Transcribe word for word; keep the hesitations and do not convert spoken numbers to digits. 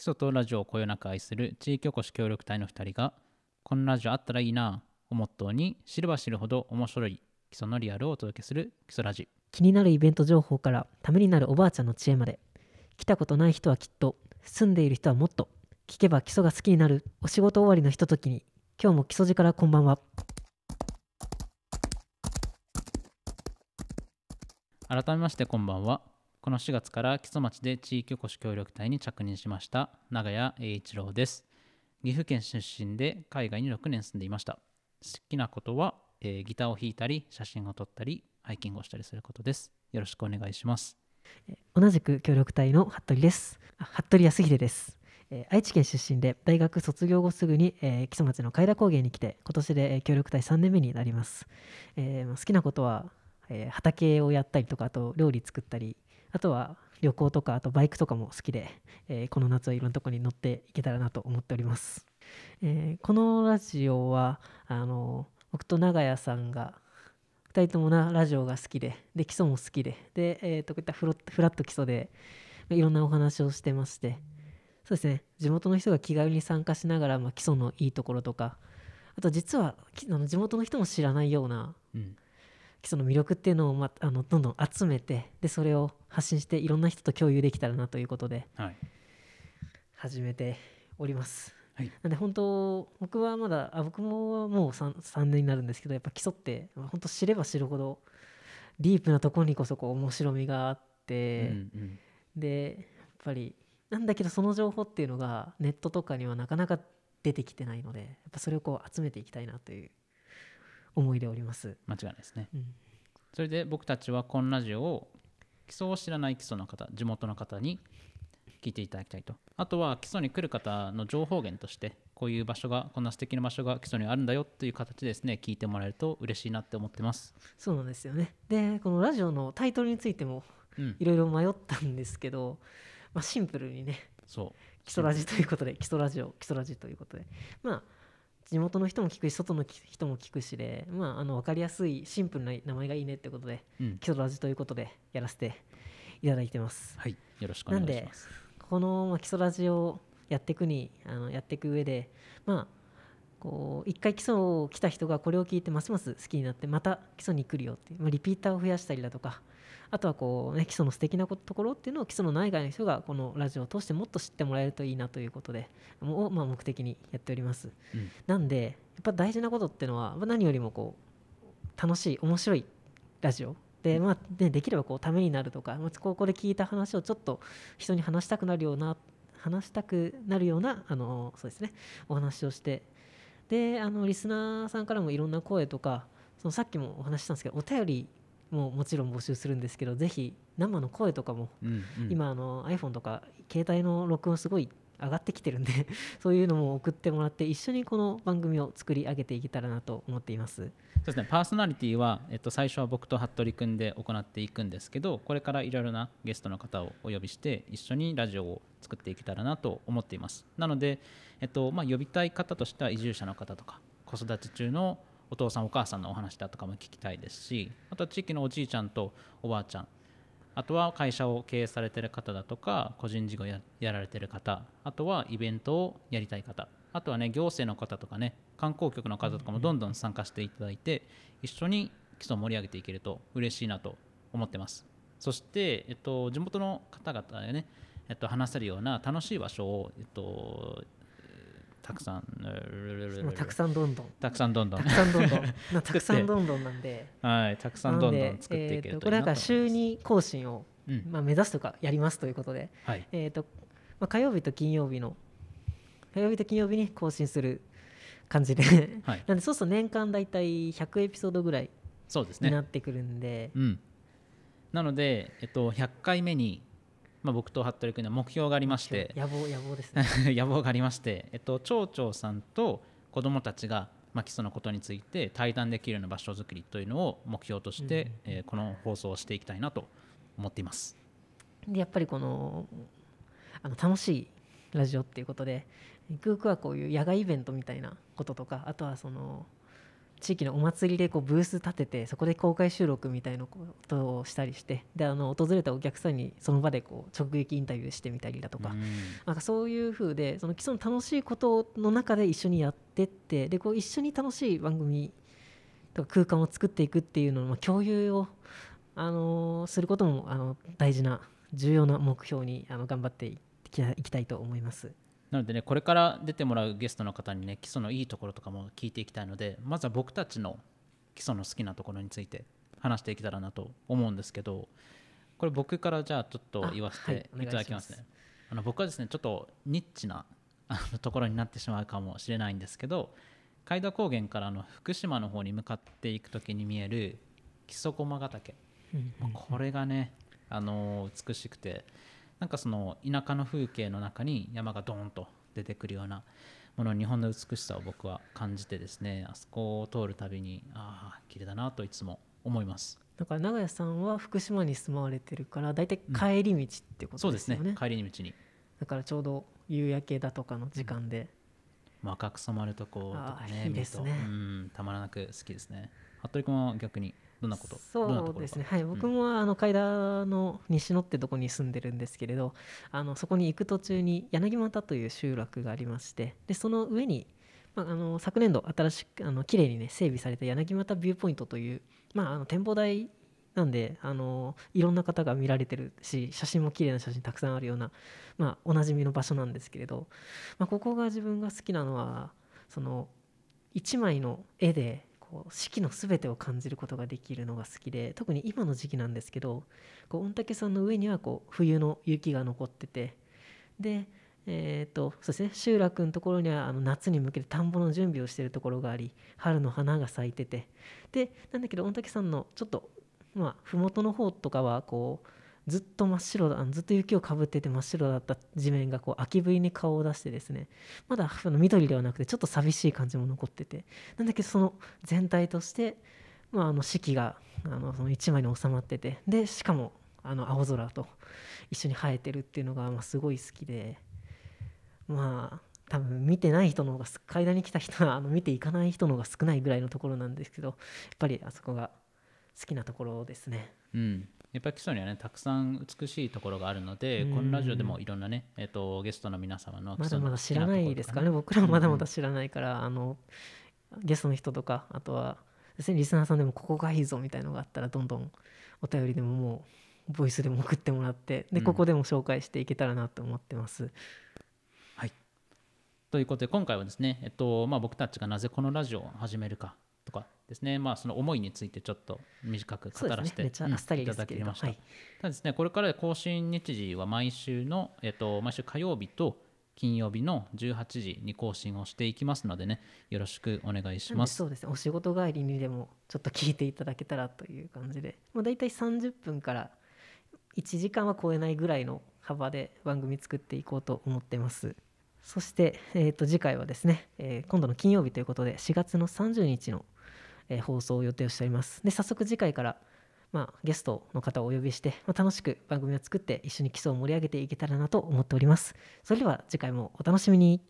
基礎とラジオをこよなく愛する地域おこし協力隊のふたりが、このラジオあったらいいなをモットーに、知れば知るほど面白い基礎のリアルをお届けする基礎ラジ。気になるイベント情報からためになるおばあちゃんの知恵まで、来たことない人はきっと、住んでいる人はもっと、聞けば基礎が好きになるお仕事終わりのひとときに、今日も基礎時からこんばんは。改めましてこんばんは。このしがつから木曽町で地域おこし協力隊に着任しました長谷栄一郎です。岐阜県出身で海外にろくねん住んでいました。好きなことは、えー、ギターを弾いたり写真を撮ったりハイキングをしたりすることです。よろしくお願いします。同じく協力隊の服部です。服部康秀です。愛知県出身で、大学卒業後すぐに、えー、木曽町の海田高原に来て、今年で協力隊さんねんめになります。えー、好きなことは畑をやったりとか、あと料理作ったり、あとは旅行とか、あとバイクとかも好きで、えー、この夏はいろんなとこに乗っていけたらなと思っております。えー、このラジオはあの僕と長谷さんがふたりともなラジオが好きで、で基礎も好きで、で、えー、とこういったフロフラット基礎でいろんなお話をしてまして、そうですね、地元の人が気軽に参加しながら、まあ、基礎のいいところとか、あと実はあの地元の人も知らないような、うん、基礎の魅力っていうのを、ま、あのどんどん集めて、でそれを発信していろんな人と共有できたらなということで、はい、始めております。はい、なんで本当僕はまだあ僕ももう 3, さんねんになるんですけど、やっぱ基礎って本当知れば知るほどディープなところにこそこう面白みがあって、うんうん、でやっぱりなんだけど、その情報っていうのがネットとかにはなかなか出てきてないので、やっぱそれをこう集めていきたいなという思いでおります。間違いないですね。うん、それで僕たちはこのラジオを基礎を知らない基礎の方、地元の方に聞いていただきたいと、あとは基礎に来る方の情報源として、こういう場所が、こんな素敵な場所が基礎にあるんだよという形でですね、聞いてもらえると嬉しいなって思ってます。そうなんですよね。でこのラジオのタイトルについてもいろいろ迷ったんですけど、うん、まあ、シンプルにね、そう基礎ラジということで、基礎ラジオ基礎ラジということで、まあ地元の人も聞くし、外の人も聞くしで、まあ、あの分かりやすいシンプルな名前がいいねってことで、うん、基礎ラジということでやらせていただいてます。はい、よろしくお願いします。なんでこの基礎ラジをやっていくにあのやっていく上で、まあこう一回基礎を来た人がこれを聞いてますます好きになって、また基礎に来るよっていう、まあ、リピーターを増やしたりだとか、あとはこう、ね、基礎の素敵なところっていうのを基礎の内外の人がこのラジオを通してもっと知ってもらえるといいなということで、もう、まあ、目的にやっております。うん、なんでやっぱ大事なことっていうのは、何よりもこう楽しい面白いラジオで、まあね、できればこうためになるとか、ここで聞いた話をちょっと人に話したくなるような話したくなるようなあのそうですね、お話をして、であのリスナーさんからもいろんな声とか、そのさっきもお話ししたんですけど、お便りももちろん募集するんですけど、ぜひ生の声とかも、うんうん、今あの iPhone とか携帯の録音すごい上がってきてるんでそういうのも送ってもらって、一緒にこの番組を作り上げていけたらなと思っています。そうですね、パーソナリティは、えっと、最初は僕と服部君で行っていくんですけど、これからいろいろなゲストの方をお呼びして一緒にラジオを作っていけたらなと思っています。なので、えっとまあ、呼びたい方としては移住者の方とか、子育て中のお父さんお母さんのお話だとかも聞きたいですし、あとは地域のおじいちゃんとおばあちゃん、あとは会社を経営されている方だとか、個人事業やられている方、あとはイベントをやりたい方、あとはね、行政の方とかね、観光局の方とかもどんどん参加していただいて、一緒に基礎を盛り上げていけると嬉しいなと思ってます。そして、えっと、地元の方々でね、えっと、話せるような楽しい場所を、えっと、たくさんたくさんどんどんたくさんどんどんたくさんどんどんたくさんどんどんなんで、はい、たくさんどんどん作っていけるといいなと思います。これだから週に更新を、うんまあ、目指すとかやりますということで、はい、えーとまあ、火曜日と金曜日の火曜日と金曜日に更新する感じで、はい、なんでそうすると年間だいたいひゃくエピソードぐらいになってくるんで、そうですね。うん、なので、えっと、ひゃっかいめにまあ、僕と服部君には目標がありまして、野望、野望ですね野望がありまして、えっと、町長さんと子どもたちが、まあ、基礎のことについて対談できるような場所づくりというのを目標として、うんうんえー、この放送をしていきたいなと思っています。でやっぱりこの、 あの楽しいラジオっていうことで、ゆくゆくはこういう野外イベントみたいなこととか、あとはその地域のお祭りでこうブース立てて、そこで公開収録みたいなことをしたりして、であの訪れたお客さんにその場でこう直撃インタビューしてみたりだとか、うん、なんかそういう風でその基礎の楽しいことの中で一緒にやってって、でこう一緒に楽しい番組とか空間を作っていくっていうのの共有をあのすることもあの大事な重要な目標にあの頑張っていきたいと思います。なのでね、これから出てもらうゲストの方にね、基礎のいいところとかも聞いていきたいので、まずは僕たちの基礎の好きなところについて話していけたらなと思うんですけど、これ僕からじゃあちょっと言わせていただきますね。あ、はい、あの僕はですねちょっとニッチなあのところになってしまうかもしれないんですけど、開田高原からの福島の方に向かっていくときに見える木曽駒ヶ岳、うんうんうん、これがねあの美しくて、なんかその田舎の風景の中に山がドーンと出てくるようなもの、日本の美しさを僕は感じてですね、あそこを通るたびにああ綺麗だなといつも思います。だから長屋さんは福島に住まわれてるからだいたい帰り道ってことですよね、うん、そうですね、帰り道にだからちょうど夕焼けだとかの時間で、うん、赤く染まるところとかね、いいですね、うん、たまらなく好きですね。服部君は逆にどんなことそうですね、はい、僕もあの開田の西野ってとこに住んでるんですけれど、あのそこに行く途中に柳又という集落がありまして、でその上に、まあ、あの昨年度新しくあの綺麗に、ね、整備された柳又ビューポイントという、まあ、あの展望台なんであのいろんな方が見られてるし、写真も綺麗な写真たくさんあるような、まあ、おなじみの場所なんですけれど、まあ、ここが自分が好きなのはそのいちまいの絵で四季のすべてを感じることができるのが好きで、特に今の時期なんですけど、こう御嶽山の上にはこう冬の雪が残ってて、で、えーと、そうですね、集落のところにはあの夏に向けて田んぼの準備をしているところがあり、春の花が咲いてて、でなんだけど御嶽山のちょっとまあ麓の方とかはこうずっと真っ白だあのずっと雪をかぶってて真っ白だった地面がこう秋冬に顔を出してですね、まだあの緑ではなくてちょっと寂しい感じも残ってて、なんだけどその全体として、まあ、あの四季があのその一枚に収まってて、でしかもあの青空と一緒に映えてるっていうのがまあすごい好きで、まあ多分見てない人の方が階段に来た人はあの見ていかない人の方が少ないぐらいのところなんですけど、やっぱりあそこが好きなところですね。うん、やっぱり基礎にはねたくさん美しいところがあるので、このラジオでもいろんなね、えー、とゲストの皆様の基礎のまだまだ知らないですかね、僕らもまだまだ知らないから、うん、あのゲストの人とか、あとはですねリスナーさんでもここがいいぞみたいのがあったら、どんどんお便りでももうボイスでも送ってもらって、でここでも紹介していけたらなと思ってます、うん、はい。ということで今回はですね、えっとまあ、僕たちがなぜこのラジオを始めるかとかですね、まあ、その思いについてちょっと短く語らせて、ね、うん、いただきました、はい、ただですね、これから更新日時は毎週の、えっと、毎週火曜日と金曜日のじゅうはちじに更新をしていきますのでね、よろしくお願いします。そうですね、お仕事帰りにでもちょっと聞いていただけたらという感じで、もうだいたいさんじゅっぷんからいちじかんは超えないぐらいの幅で番組作っていこうと思ってます。そして、えー、と次回はですね、えー、今度の金曜日ということでしがつのさんじゅうにちの放送を予定をしております。で早速次回から、まあ、ゲストの方をお呼びして、まあ、楽しく番組を作って一緒に基礎を盛り上げていけたらなと思っております。それでは次回もお楽しみに。